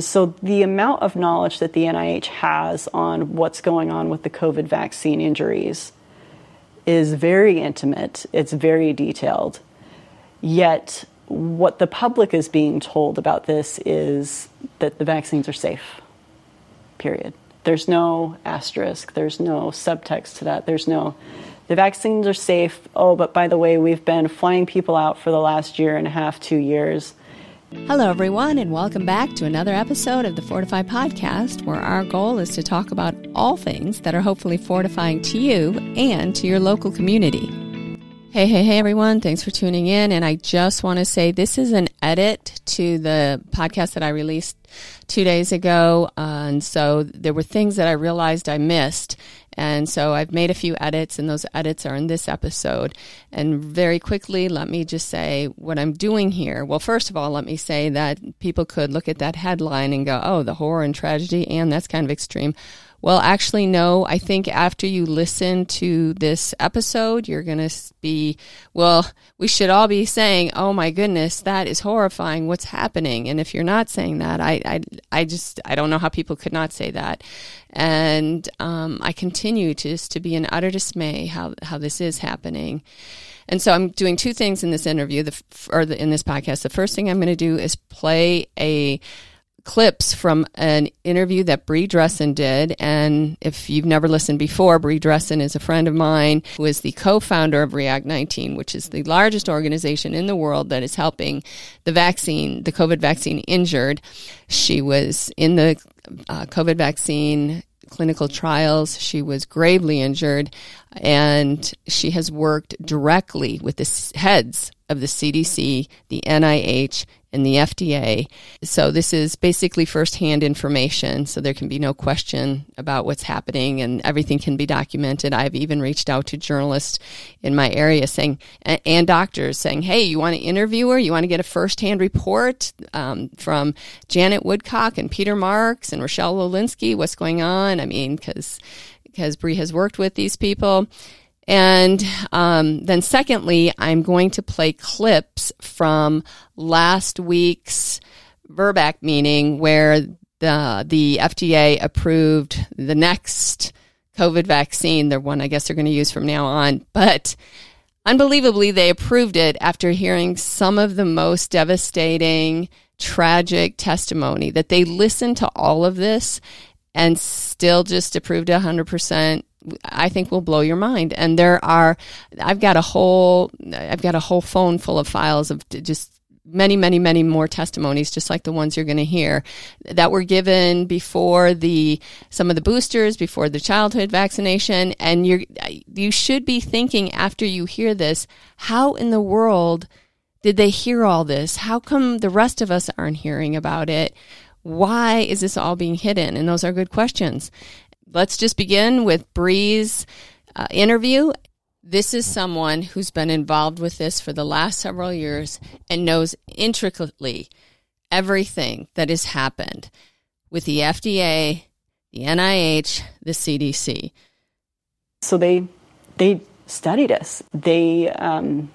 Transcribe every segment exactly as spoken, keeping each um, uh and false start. So the amount of knowledge that the N I H has on what's going on with the COVID vaccine injuries is very intimate. It's very detailed. Yet what the public is being told about this is that the vaccines are safe, period. There's no asterisk. There's no subtext to that. There's no, the vaccines are safe. Oh, but by the way, we've been flying people out for the last year and a half, two years. Hello, everyone, and welcome back to another episode of the Fortify podcast, where our goal is to talk about all things that are hopefully fortifying to you and to your local community. Hey, hey, hey, everyone. Thanks for tuning in. And I just want to say this is an edit to the podcast that I released two days ago. Uh, and so there were things that I realized I missed. And so I've made a few edits, and those edits are in this episode. And very quickly, let me just say what I'm doing here. Well, first of all, let me say that people could look at that headline and go, oh, the horror and tragedy, and that's kind of extreme. Well, actually, no. I think after you listen to this episode, you're going to be, well, we should all be saying, oh, my goodness, that is horrifying. What's happening? And if you're not saying that, I I, I just, I don't know how people could not say that. And um, I continue to, just to be in utter dismay how, how this is happening. And so I'm doing two things in this interview, the, or the, in this podcast. The first thing I'm going to do is play a clips from an interview that Bri Dressen did. And if you've never listened before, Bri Dressen is a friend of mine who is the co-founder of react nineteen, which is the largest organization in the world that is helping the vaccine, the COVID vaccine injured. She was in the uh, COVID vaccine clinical trials. She was gravely injured, and she has worked directly with the heads of the C D C, the N I H, and the F D A. So this is basically firsthand information, so there can be no question about what's happening, and everything can be documented. I've even reached out to journalists in my area saying, and doctors saying, hey, you want an interviewer? You want to get a firsthand report um, from Janet Woodcock and Peter Marks and Rochelle Walensky? What's going on? I mean, because because Bri has worked with these people. And um, then secondly, I'm going to play clips from last week's VRBAC meeting where the, the F D A approved the next COVID vaccine, the one I guess they're going to use from now on. But unbelievably, they approved it after hearing some of the most devastating, tragic testimony, that they listened to all of this and still just approved one hundred percent. I think will blow your mind. And there are, I've got a whole, I've got a whole phone full of files of just many, many, many more testimonies, just like the ones you're going to hear, that were given before the, some of the boosters, before the childhood vaccination. And you you should be thinking after you hear this, how in the world did they hear all this? How come the rest of us aren't hearing about it? Why is this all being hidden? And those are good questions. Let's just begin with Bri's uh, interview. This is someone who's been involved with this for the last several years and knows intricately everything that has happened with the F D A, the N I H, the C D C. So they they studied us. They um,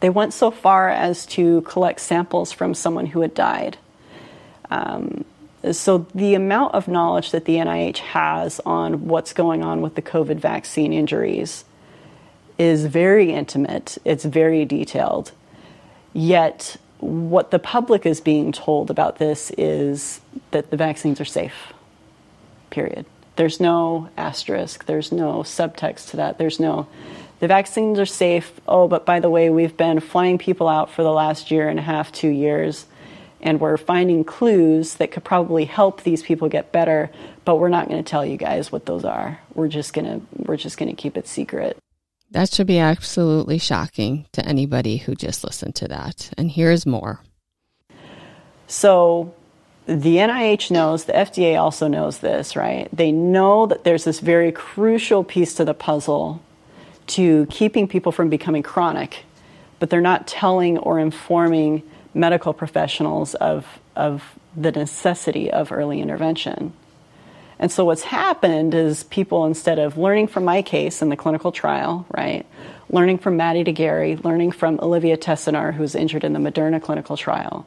they went so far as to collect samples from someone who had died. Um, So the amount of knowledge that the N I H has on what's going on with the COVID vaccine injuries is very intimate. It's very detailed. Yet what the public is being told about this is that the vaccines are safe, period. There's no asterisk. There's no subtext to that. There's no, the vaccines are safe. Oh, but by the way, we've been flying people out for the last year and a half, two years. And we're finding clues that could probably help these people get better, but we're not going to tell you guys what those are. We're just gonna we're just gonna keep it secret. That should be absolutely shocking to anybody who just listened to that. And here's more. So the N I H knows, the F D A also knows this, right? They know that there's this very crucial piece to the puzzle to keeping people from becoming chronic, but they're not telling or informing medical professionals of of the necessity of early intervention. And so what's happened is people, instead of learning from my case in the clinical trial, right, learning from Maddie de Gary, learning from Olivia Tessinar, who was injured in the Moderna clinical trial,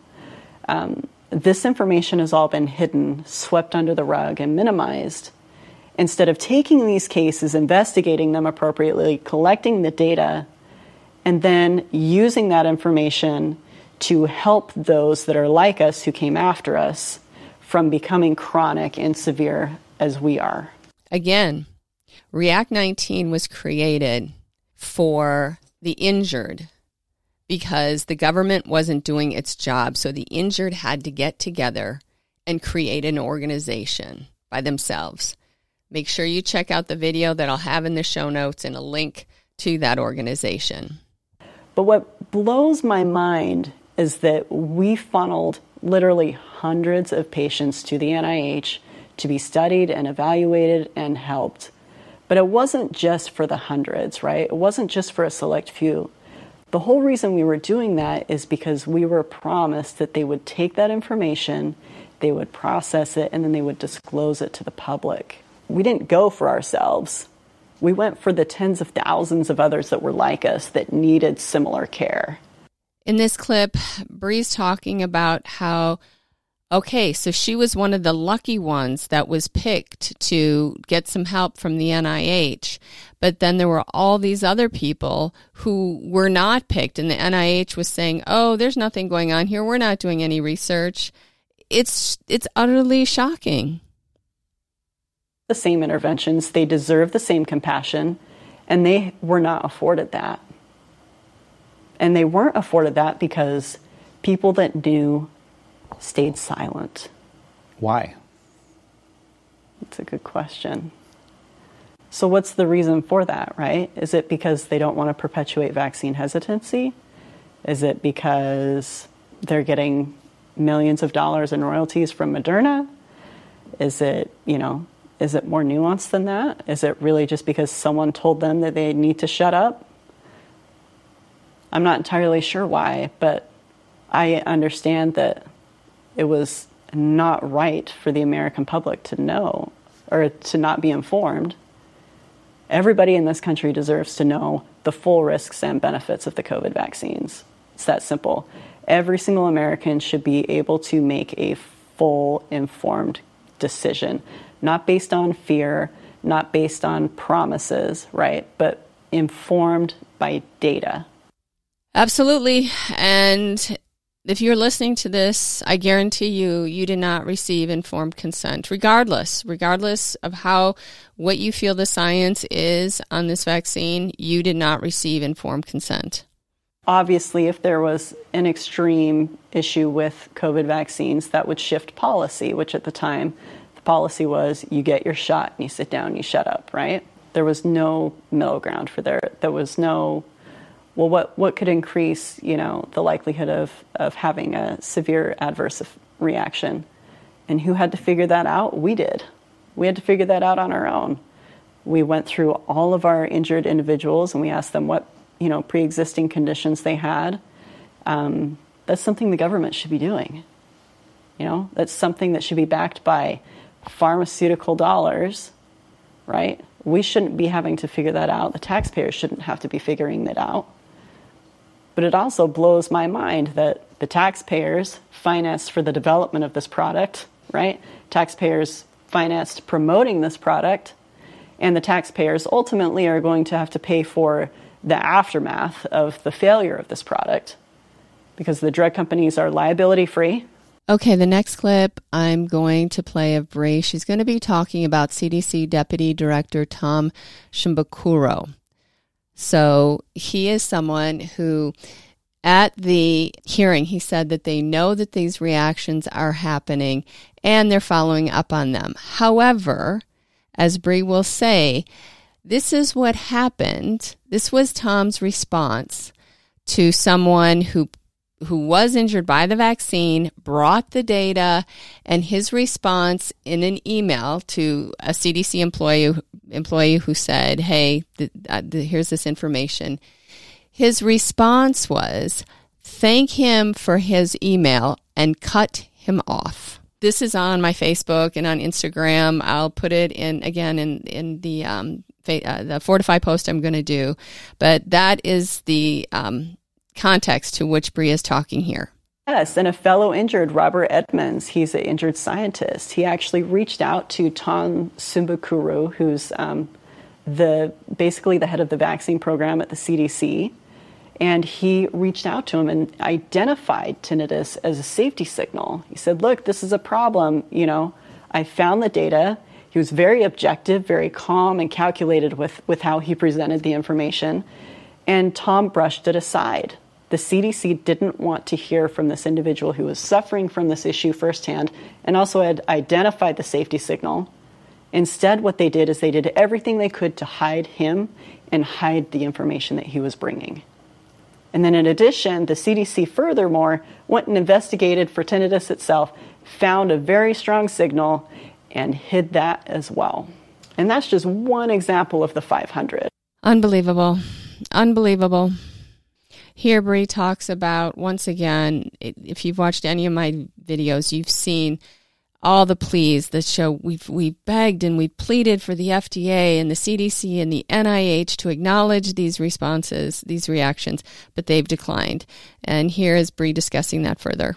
um, this information has all been hidden, swept under the rug, and minimized. Instead of taking these cases, investigating them appropriately, collecting the data, and then using that information to help those that are like us who came after us from becoming chronic and severe as we are. Again, react nineteen was created for the injured because the government wasn't doing its job. So the injured had to get together and create an organization by themselves. Make sure you check out the video that I'll have in the show notes and a link to that organization. But what blows my mind is that we funneled literally hundreds of patients to the N I H to be studied and evaluated and helped. But it wasn't just for the hundreds, right? It wasn't just for a select few. The whole reason we were doing that is because we were promised that they would take that information, they would process it, and then they would disclose it to the public. We didn't go for ourselves. We went for the tens of thousands of others that were like us that needed similar care. In this clip, Bri's talking about how, okay, so she was one of the lucky ones that was picked to get some help from the N I H, but then there were all these other people who were not picked, and the N I H was saying, oh, there's nothing going on here. We're not doing any research. It's it's utterly shocking. The same interventions, they deserve the same compassion, and they were not afforded that. And they weren't afforded that because people that knew stayed silent. Why? That's a good question. So what's the reason for that, right? Is it because they don't want to perpetuate vaccine hesitancy? Is it because they're getting millions of dollars in royalties from Moderna? Is it, you know, is it more nuanced than that? Is it really just because someone told them that they need to shut up? I'm not entirely sure why, but I understand that it was not right for the American public to know or to not be informed. Everybody in this country deserves to know the full risks and benefits of the COVID vaccines. It's that simple. Every single American should be able to make a full, informed decision. Not based on fear, not based on promises, right? But informed by data. Absolutely. And if you're listening to this, I guarantee you, you did not receive informed consent, regardless, regardless of how, what you feel the science is on this vaccine, you did not receive informed consent. Obviously, if there was an extreme issue with COVID vaccines, that would shift policy, which at the time, policy was you get your shot and you sit down and you shut up, right? There was no middle ground for there. There was no, well, what, what could increase, you know, the likelihood of, of having a severe adverse reaction? And who had to figure that out? We did. We had to figure that out on our own. We went through all of our injured individuals and we asked them what, you know, pre-existing conditions they had. Um, that's something the government should be doing. You know, that's something that should be backed by pharmaceutical dollars, right? We shouldn't be having to figure that out. The taxpayers shouldn't have to be figuring that out. But it also blows my mind that the taxpayers financed for the development of this product, right? Taxpayers financed promoting this product, and the taxpayers ultimately are going to have to pay for the aftermath of the failure of this product because the drug companies are liability-free. Okay, the next clip I'm going to play of Bri. She's going to be talking about C D C Deputy Director Tom Shimabukuro. So he is someone who, at the hearing, he said that they know that these reactions are happening and they're following up on them. However, as Bri will say, this is what happened. This was Tom's response to someone who who was injured by the vaccine, brought the data, and his response in an email to a C D C employee employee who said, hey, th- th- here's this information. His response was, thank him for his email and cut him off. This is on my Facebook and on Instagram. I'll put it in, again, in, in the, um, fa- uh, the Fortify post I'm going to do. But that is the... Um, context to which Bri is talking here. Yes, and a fellow injured, Robert Edmonds, he's an injured scientist. He actually reached out to Tom Shimabukuro, who's um, the basically the head of the vaccine program at the C D C, and he reached out to him and identified tinnitus as a safety signal. He said, look, this is a problem. You know, I found the data. He was very objective, very calm, and calculated with, with how he presented the information. And Tom brushed it aside. The C D C didn't want to hear from this individual who was suffering from this issue firsthand and also had identified the safety signal. Instead, what they did is they did everything they could to hide him and hide the information that he was bringing. And then in addition, the C D C furthermore went and investigated for tinnitus itself, found a very strong signal, and hid that as well. And that's just one example of the five hundred. Unbelievable. Unbelievable. Here, Bri talks about, once again, if you've watched any of my videos, you've seen all the pleas that show we've we begged and we pleaded for the F D A and the C D C and the N I H to acknowledge these responses, these reactions, but they've declined. And here is Bri discussing that further.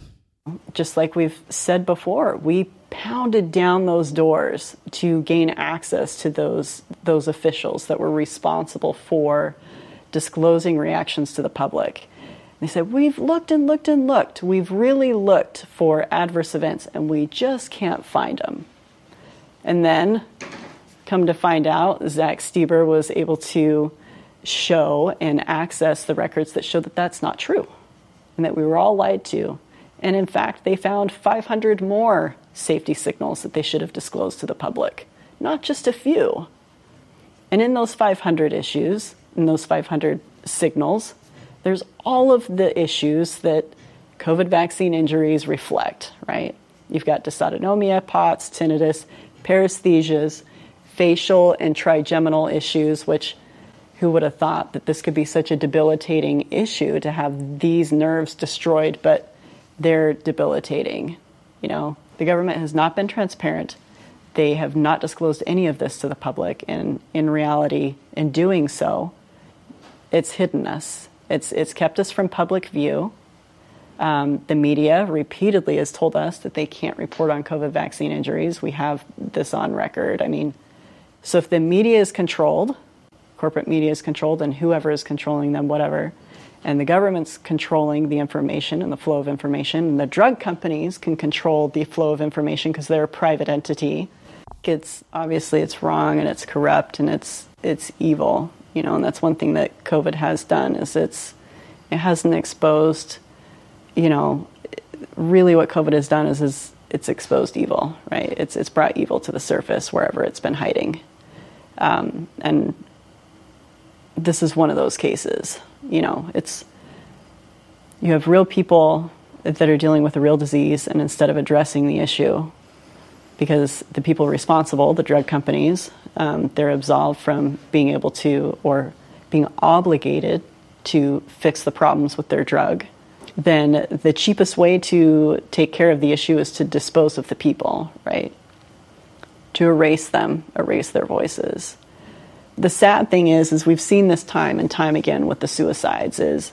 Just like we've said before, we pounded down those doors to gain access to those those officials that were responsible for disclosing reactions to the public. They said, we've looked and looked and looked. We've really looked for adverse events, and we just can't find them. And then, come to find out, Zach Stieber was able to show and access the records that show that that's not true and that we were all lied to. And in fact, they found five hundred more safety signals that they should have disclosed to the public, not just a few. And in those five hundred issues, in those five hundred signals, there's all of the issues that COVID vaccine injuries reflect, right? You've got dysautonomia, P O T S, tinnitus, paresthesias, facial and trigeminal issues, which who would have thought that this could be such a debilitating issue to have these nerves destroyed, but they're debilitating. You know, the government has not been transparent. They have not disclosed any of this to the public. And in reality, in doing so, it's hidden us. It's it's kept us from public view. Um, the media repeatedly has told us that they can't report on COVID vaccine injuries. We have this on record. I mean, so if the media is controlled, corporate media is controlled, and whoever is controlling them, whatever, and the government's controlling the information and the flow of information, and the drug companies can control the flow of information because they're a private entity. It's obviously it's wrong and it's corrupt and it's it's evil. You know, and that's one thing that COVID has done is it's, it hasn't exposed, you know, really what COVID has done is, is it's exposed evil, right? It's it's brought evil to the surface wherever it's been hiding. Um, and this is one of those cases, you know, it's, you have real people that are dealing with a real disease, and instead of addressing the issue, because the people responsible, the drug companies, um, they're absolved from being able to or being obligated to fix the problems with their drug, then the cheapest way to take care of the issue is to dispose of the people, right? To erase them, erase their voices. The sad thing is, is we've seen this time and time again with the suicides is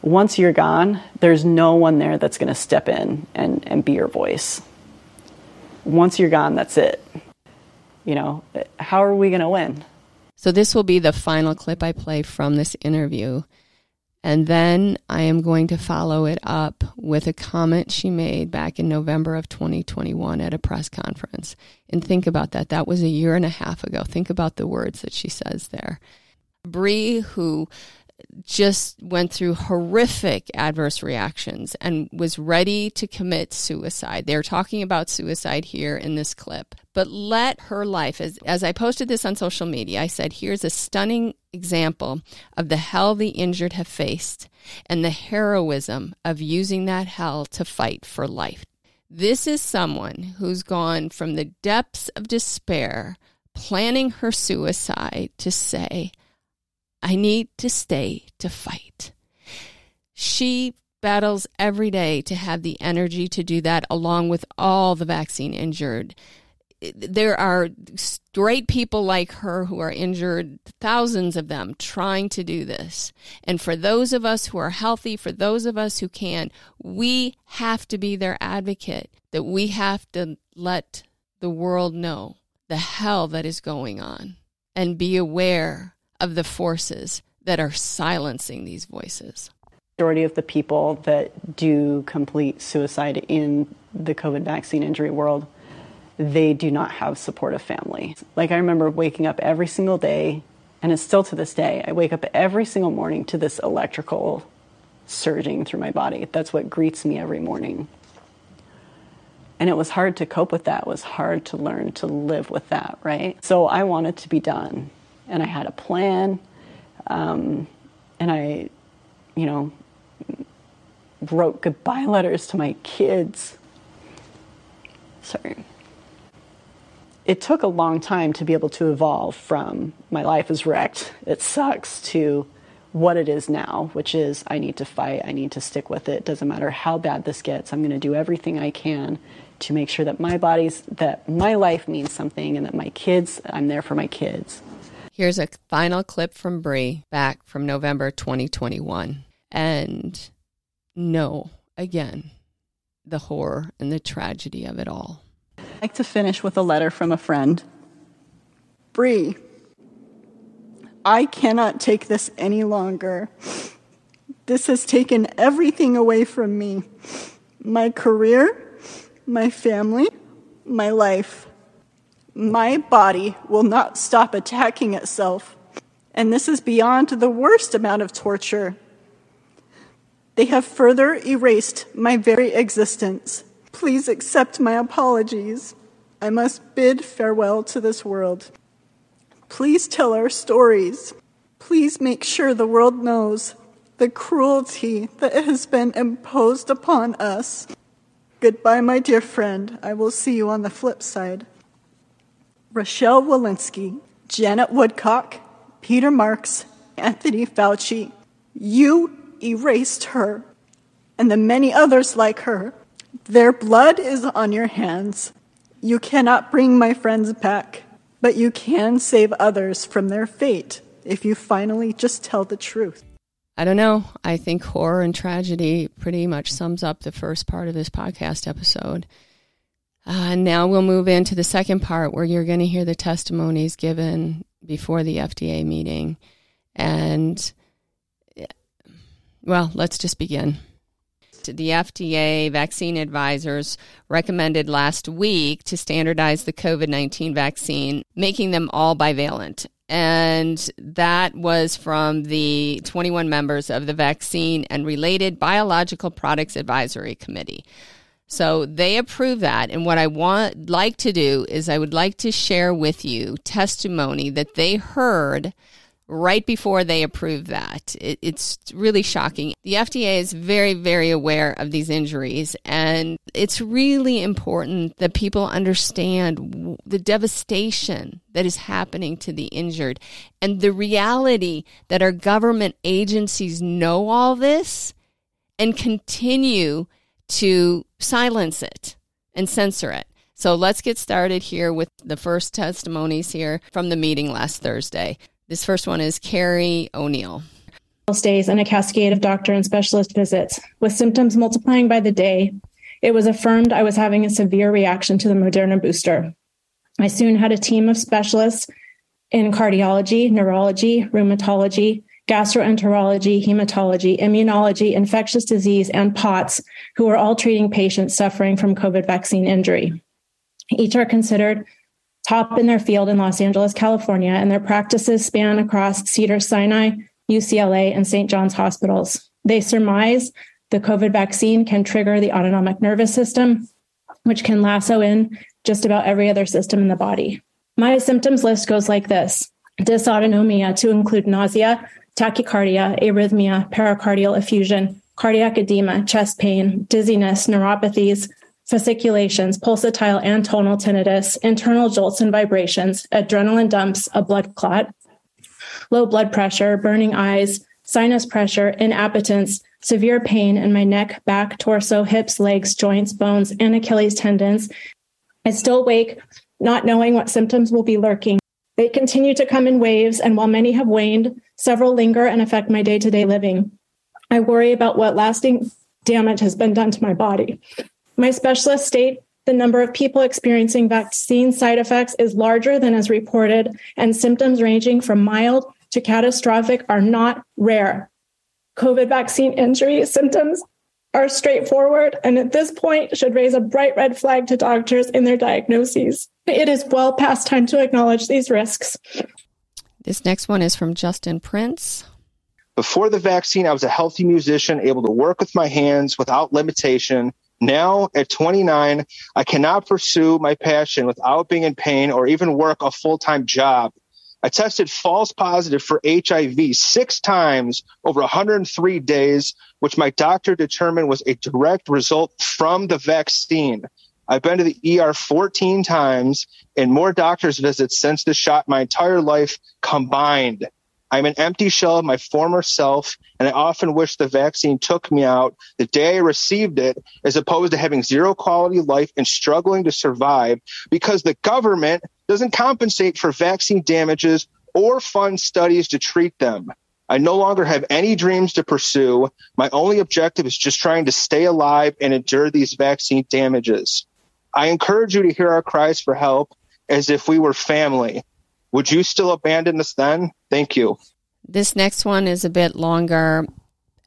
once you're gone, there's no one there that's going to step in and, and be your voice. Once you're gone, that's it. You know, how are we going to win? So this will be the final clip I play from this interview. And then I am going to follow it up with a comment she made back in November of twenty twenty-one at a press conference. And think about that. That was a year and a half ago. Think about the words that she says there. Bri, who just went through horrific adverse reactions and was ready to commit suicide. They're talking about suicide here in this clip. But let her life, as, as I posted this on social media, I said, here's a stunning example of the hell the injured have faced and the heroism of using that hell to fight for life. This is someone who's gone from the depths of despair, planning her suicide, to say, I need to stay to fight. She battles every day to have the energy to do that, along with all the vaccine injured. there are great people like her who are injured, thousands of them, trying to do this. And for those of us who are healthy, for those of us who can, we have to be their advocate, that we have to let the world know the hell that is going on and be aware of the forces that are silencing these voices. Majority of the people that do complete suicide in the COVID vaccine injury world, they do not have supportive family. Like, I remember waking up every single day, and it's still to this day, I wake up every single morning to this electrical surging through my body. That's what greets me every morning. And it was hard to cope with that. It was hard to learn to live with that, right? So I wanted to be done, and I had a plan, um, and I, you know, wrote goodbye letters to my kids. Sorry. It took a long time to be able to evolve from my life is wrecked, it sucks, to what it is now, which is I need to fight, I need to stick with it. Doesn't matter how bad this gets, I'm going to do everything I can to make sure that my body's, that my life means something, and that my kids, I'm there for my kids. Here's a final clip from Bri back from November twenty twenty-one. And no, again, the horror and the tragedy of it all. I'd like to finish with a letter from a friend. Bri, I cannot take this any longer. This has taken everything away from me. My career, my family, my life. My body will not stop attacking itself. And this is beyond the worst amount of torture. They have further erased my very existence. Please accept my apologies. I must bid farewell to this world. Please tell our stories. Please make sure the world knows the cruelty that has been imposed upon us. Goodbye, my dear friend. I will see you on the flip side. Rochelle Walensky, Janet Woodcock, Peter Marks, Anthony Fauci. You erased her and the many others like her. Their blood is on your hands. You cannot bring my friends back, but you can save others from their fate if you finally just tell the truth. I don't know. I think horror and tragedy pretty much sums up the first part of this podcast episode. Uh, now we'll move into the second part where you're going to hear the testimonies given before the F D A meeting. And, well, let's just begin. The F D A vaccine advisors recommended last week to standardize the COVID nineteen vaccine, making them all bivalent. And that was from the twenty-one members of the Vaccine and Related Biological Products Advisory Committee. So they approve that. And what I want like to do is I would like to share with you testimony that they heard right before they approved that. It, it's really shocking. The F D A is very, very aware of these injuries, and it's really important that people understand the devastation that is happening to the injured and the reality that our government agencies know all this and continue to silence it and censor it. So let's get started here with the first testimonies here from the meeting last Thursday. This first one is Kerri O'Neill. Stays and a cascade of doctor and specialist visits with symptoms multiplying by the day. It was affirmed I was having a severe reaction to the Moderna booster. I soon had a team of specialists in cardiology, neurology, rheumatology, gastroenterology, hematology, immunology, infectious disease, and POTS, who are all treating patients suffering from COVID vaccine injury. Each are considered top in their field in Los Angeles, California, and their practices span across Cedars-Sinai, U C L A, and Saint John's hospitals. They surmise the COVID vaccine can trigger the autonomic nervous system, which can lasso in just about every other system in the body. My symptoms list goes like this: dysautonomia, to include nausea, tachycardia, arrhythmia, pericardial effusion, cardiac edema, chest pain, dizziness, neuropathies, fasciculations, pulsatile and tonal tinnitus, internal jolts and vibrations, adrenaline dumps, a blood clot, low blood pressure, burning eyes, sinus pressure, inappetence, severe pain in my neck, back, torso, hips, legs, joints, bones, and Achilles tendons, I still wake, not knowing what symptoms will be lurking. They continue to come in waves, and while many have waned, several linger and affect my day-to-day living. I worry about what lasting damage has been done to my body. My specialists state the number of people experiencing vaccine side effects is larger than is reported, and symptoms ranging from mild to catastrophic are not rare. COVID vaccine injury symptoms are straightforward, and at this point should raise a bright red flag to doctors in their diagnoses. It is well past time to acknowledge these risks. This next one is from Justin Prince. Before the vaccine, I was a healthy musician, able to work with my hands without limitation. Now, at twenty-nine, I cannot pursue my passion without being in pain or even work a full-time job. I tested false positive for H I V six times over one hundred three days, which my doctor determined was a direct result from the vaccine. I've been to the E R fourteen times and more doctor's visits since the shot my entire life combined. I'm an empty shell of my former self, and I often wish the vaccine took me out the day I received it, as opposed to having zero quality life and struggling to survive because the government doesn't compensate for vaccine damages or fund studies to treat them. I no longer have any dreams to pursue. My only objective is just trying to stay alive and endure these vaccine damages. I encourage you to hear our cries for help as if we were family. Would you still abandon us then? Thank you. This next one is a bit longer,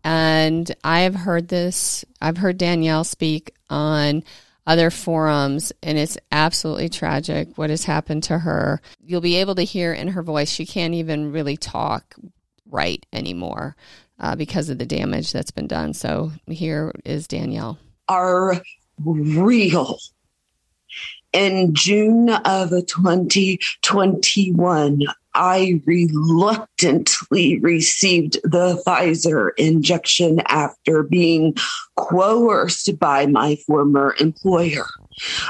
and I've heard this. I've heard Danielle speak on other forums, and it's absolutely tragic what has happened to her. You'll be able to hear in her voice, she can't even really talk right anymore uh, because of the damage that's been done. So here is Danielle. Are real. In June of twenty twenty-one, I reluctantly received the Pfizer injection after being coerced by my former employer.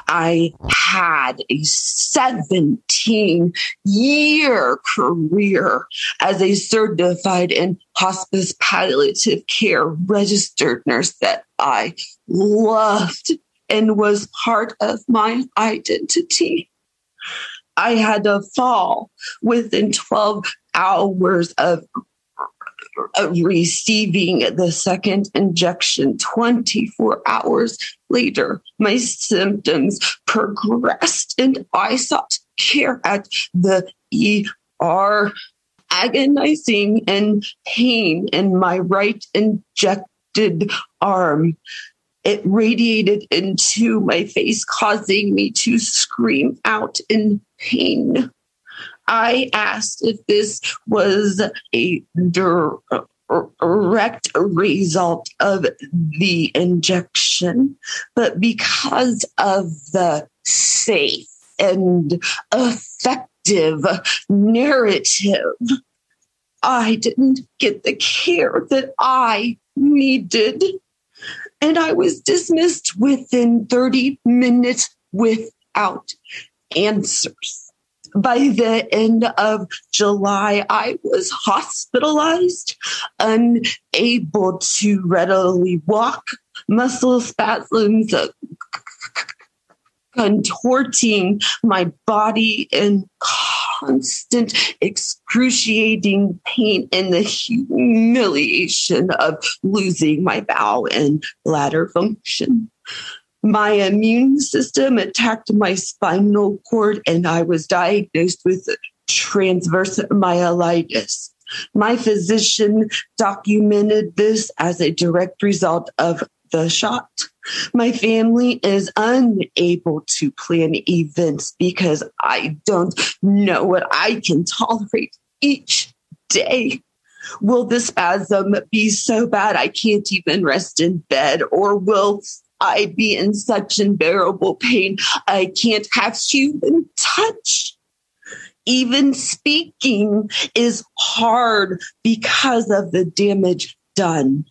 I had a seventeen-year career as a certified in hospice palliative care registered nurse that I loved and was part of my identity. I had a fall within twelve hours of receiving the second injection. twenty-four hours later, my symptoms progressed and I sought care at the E R, agonizing and pain in my right injected arm. It radiated into my face, causing me to scream out in pain. I asked if this was a direct result of the injection, but because of the safe and effective narrative, I didn't get the care that I needed. And I was dismissed within thirty minutes without answers. By the end of July, I was hospitalized, unable to readily walk, muscle spasms contorting my body in constant excruciating pain, and the humiliation of losing my bowel and bladder function. My immune system attacked my spinal cord, and I was diagnosed with transverse myelitis. My physician documented this as a direct result of the shot. My family is unable to plan events because I don't know what I can tolerate each day. Will the spasm be so bad I can't even rest in bed? Or will I be in such unbearable pain I can't have human touch? Even speaking is hard because of the damage done.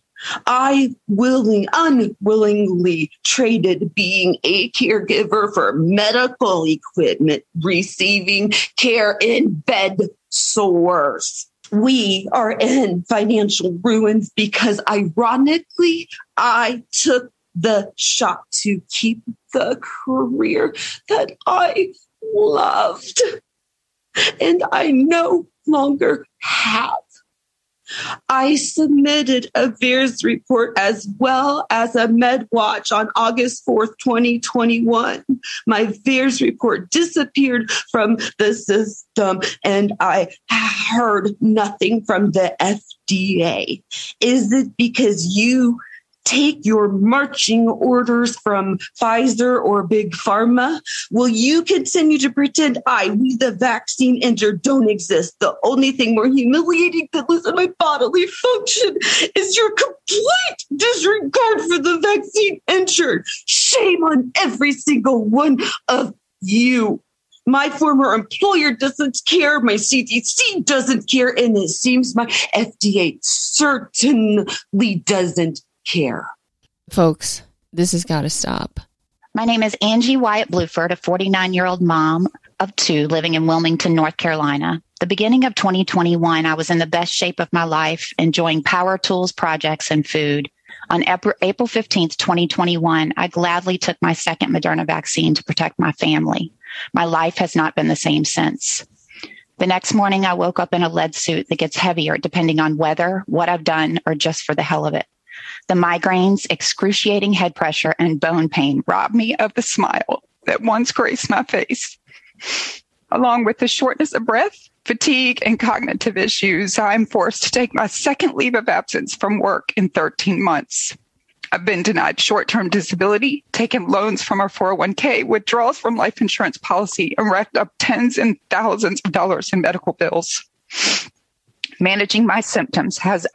I willingly, unwillingly traded being a caregiver for medical equipment, receiving care in bed sores. We are in financial ruins because, ironically, I took the shot to keep the career that I loved and I no longer have. I submitted a VAERS report as well as a MedWatch on August fourth, twenty twenty-one. My VAERS report disappeared from the system and I heard nothing from the F D A. Is it because you take your marching orders from Pfizer or Big Pharma? Will you continue to pretend I, we the vaccine injured, don't exist? The only thing more humiliating than losing my bodily function is your complete disregard for the vaccine injured. Shame on every single one of you. My former employer doesn't care. My C D C doesn't care. And it seems my F D A certainly doesn't care. Folks, this has got to stop. My name is Angie Wyatt Bluford, a forty-nine-year-old mom of two living in Wilmington, North Carolina. The beginning of twenty twenty-one, I was in the best shape of my life, enjoying power tools, projects, and food. On April fifteenth, twenty twenty-one, I gladly took my second Moderna vaccine to protect my family. My life has not been the same since. The next morning, I woke up in a lead suit that gets heavier depending on weather, what I've done, or just for the hell of it. The migraines, excruciating head pressure, and bone pain robbed me of the smile that once graced my face. Along with the shortness of breath, fatigue, and cognitive issues, I'm forced to take my second leave of absence from work in thirteen months. I've been denied short-term disability, taken loans from our four oh one k, withdrawals from life insurance policy, and racked up tens and thousands of dollars in medical bills. Managing my symptoms has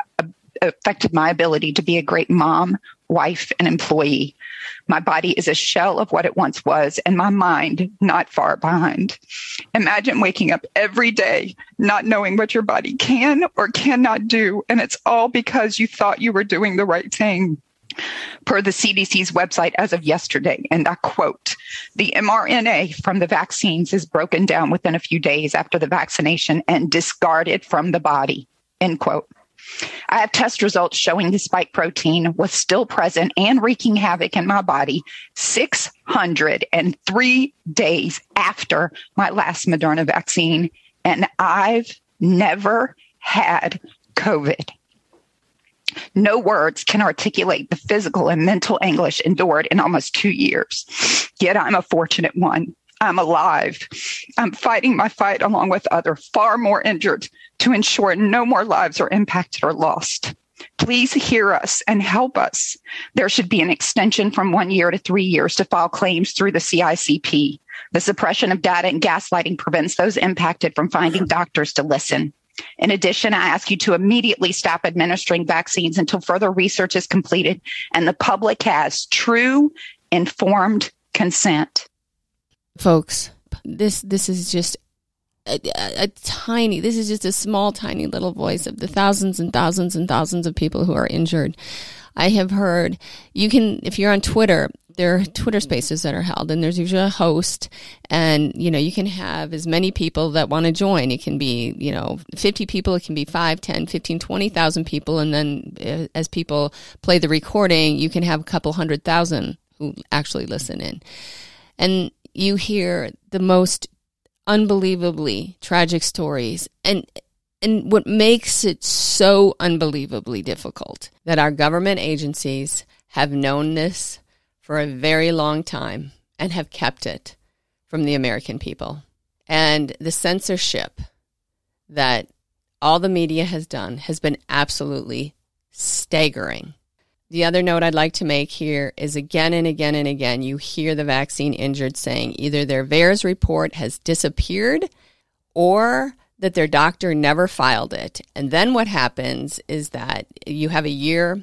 affected my ability to be a great mom, wife, and employee. My body is a shell of what it once was, and my mind not far behind. Imagine waking up every day not knowing what your body can or cannot do, and it's all because you thought you were doing the right thing. Per the C D C's website as of yesterday, and I quote, the M R N A from the vaccines is broken down within a few days after the vaccination and discarded from the body, end quote. I have test results showing the spike protein was still present and wreaking havoc in my body six hundred three days after my last Moderna vaccine, and I've never had COVID. No words can articulate the physical and mental anguish endured in almost two years, yet I'm a fortunate one. I'm alive. I'm fighting my fight along with other far more injured to ensure no more lives are impacted or lost. Please hear us and help us. There should be an extension from one year to three years to file claims through the C I C P. The suppression of data and gaslighting prevents those impacted from finding doctors to listen. In addition, I ask you to immediately stop administering vaccines until further research is completed and the public has true, informed consent. Folks, this this is just a, a, a tiny, this is just a small, tiny little voice of the thousands and thousands and thousands of people who are injured. I have heard, you can, if you're on Twitter, there are Twitter spaces that are held and there's usually a host and, you know, you can have as many people that want to join. It can be, you know, fifty people, it can be five, ten, fifteen, twenty thousand people. And then as people play the recording, you can have a couple hundred thousand who actually listen in. And you hear the most unbelievably tragic stories. And and what makes it so unbelievably difficult that our government agencies have known this for a very long time and have kept it from the American people. And the censorship that all the media has done has been absolutely staggering. The other note I'd like to make here is again and again and again, you hear the vaccine injured saying either their VAERS report has disappeared or that their doctor never filed it. And then what happens is that you have a year,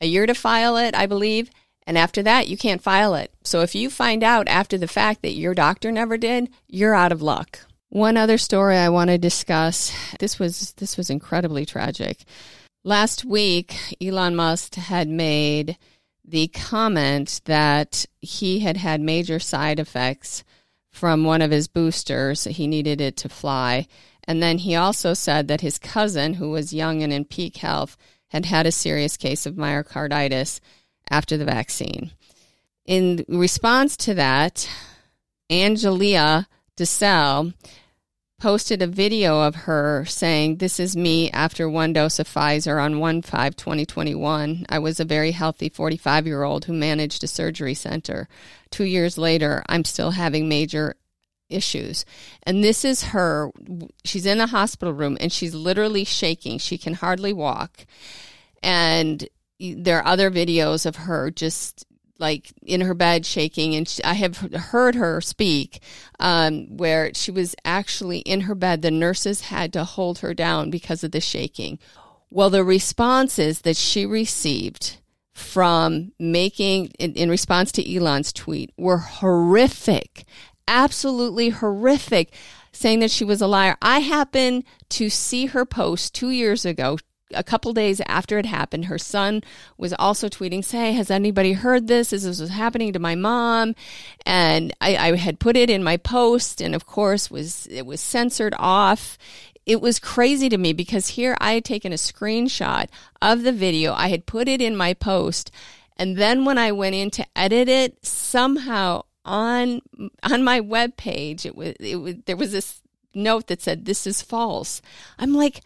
a year to file it, I believe, and after that, you can't file it. So if you find out after the fact that your doctor never did, you're out of luck. One other story I want to discuss, this was this was incredibly tragic. Last week, Elon Musk had made the comment that he had had major side effects from one of his boosters. He needed it to fly. And then he also said that his cousin, who was young and in peak health, had had a serious case of myocarditis after the vaccine. In response to that, Angelia DeSalle posted a video of her saying, "This is me after one dose of Pfizer on one five twenty twenty-one. I was a very healthy forty-five-year-old who managed a surgery center. Two years later, I'm still having major issues." And this is her. She's in a hospital room, and she's literally shaking. She can hardly walk. And there are other videos of her just like in her bed shaking, and she, I have heard her speak um, where she was actually in her bed. The nurses had to hold her down because of the shaking. Well, the responses that she received from making, in, in response to Elon's tweet, were horrific, absolutely horrific, saying that she was a liar. I happened to see her post two years ago. A couple days after it happened, her son was also tweeting, say, has anybody heard this? This is what's happening to my mom. And I, I had put it in my post, and of course was it was censored off. It was crazy to me because here I had taken a screenshot of the video. I had put it in my post. And then when I went in to edit it, somehow on on my webpage, it was, it was, there was this note that said, this is false. I'm like,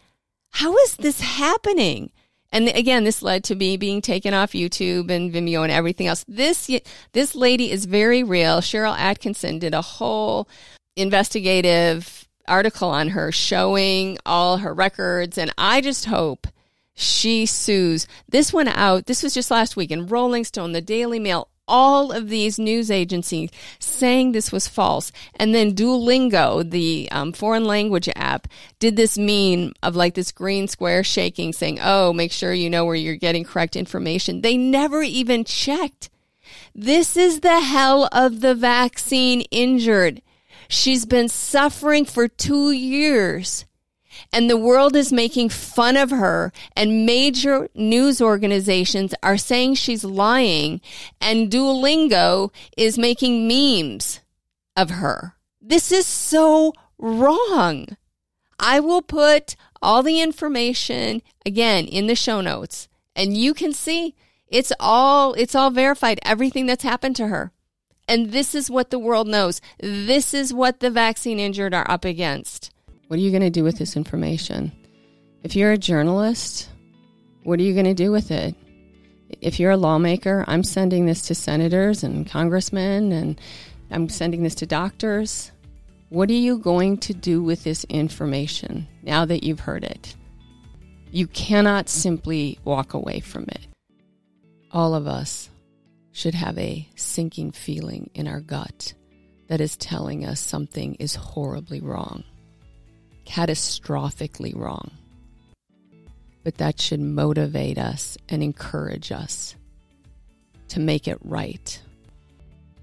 how is this happening? And again, this led to me being taken off YouTube and Vimeo and everything else. This this lady is very real. Cheryl Atkinson did a whole investigative article on her showing all her records, and I just hope she sues. This went out, this was just last week, in Rolling Stone, the Daily Mail, all of these news agencies saying this was false. And then Duolingo, the um, foreign language app, did this meme of like this green square shaking saying, oh, make sure you know where you're getting correct information. They never even checked. This is the hell of the vaccine injured. She's been suffering for two years. And the world is making fun of her, and major news organizations are saying she's lying, and Duolingo is making memes of her. This is so wrong. I will put all the information, again, in the show notes, and you can see it's all, it's all verified, everything that's happened to her. And this is what the world knows. This is what the vaccine injured are up against. What are you going to do with this information? If you're a journalist, what are you going to do with it? If you're a lawmaker, I'm sending this to senators and congressmen, and I'm sending this to doctors. What are you going to do with this information now that you've heard it? You cannot simply walk away from it. All of us should have a sinking feeling in our gut that is telling us something is horribly wrong. Catastrophically wrong. But that should motivate us and encourage us to make it right.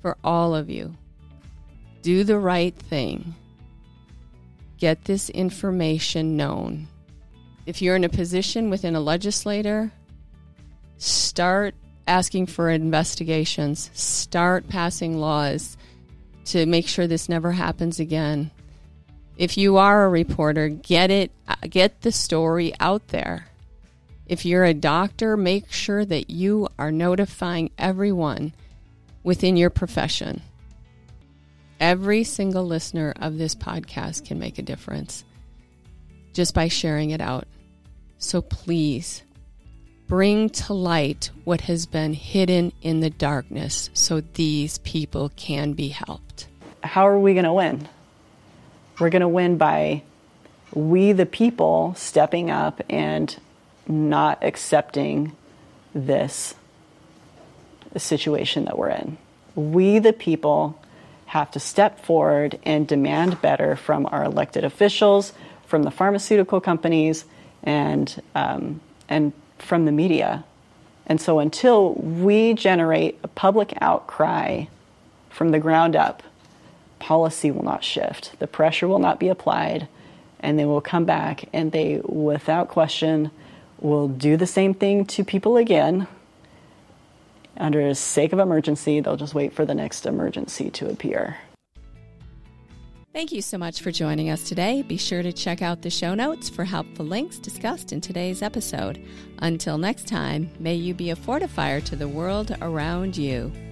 For all of you, do the right thing. Get this information known. If you're in a position within a legislator, start asking for investigations. Start passing laws to make sure this never happens again. If you are a reporter, get it, get the story out there. If you're a doctor, make sure that you are notifying everyone within your profession. Every single listener of this podcast can make a difference just by sharing it out. So please bring to light what has been hidden in the darkness so these people can be helped. How are we going to win? We're going to win by we, the people, stepping up and not accepting this situation that we're in. We, the people, have to step forward and demand better from our elected officials, from the pharmaceutical companies, and um, and from the media. And so until we generate a public outcry from the ground up, policy will not shift, the pressure will not be applied, and they will come back and they, without question, will do the same thing to people again. Under the sake of emergency, they'll just wait for the next emergency to appear. Thank you so much for joining us today. Be sure to check out the show notes for helpful links discussed in today's episode. Until next time, may you be a fortifier to the world around you.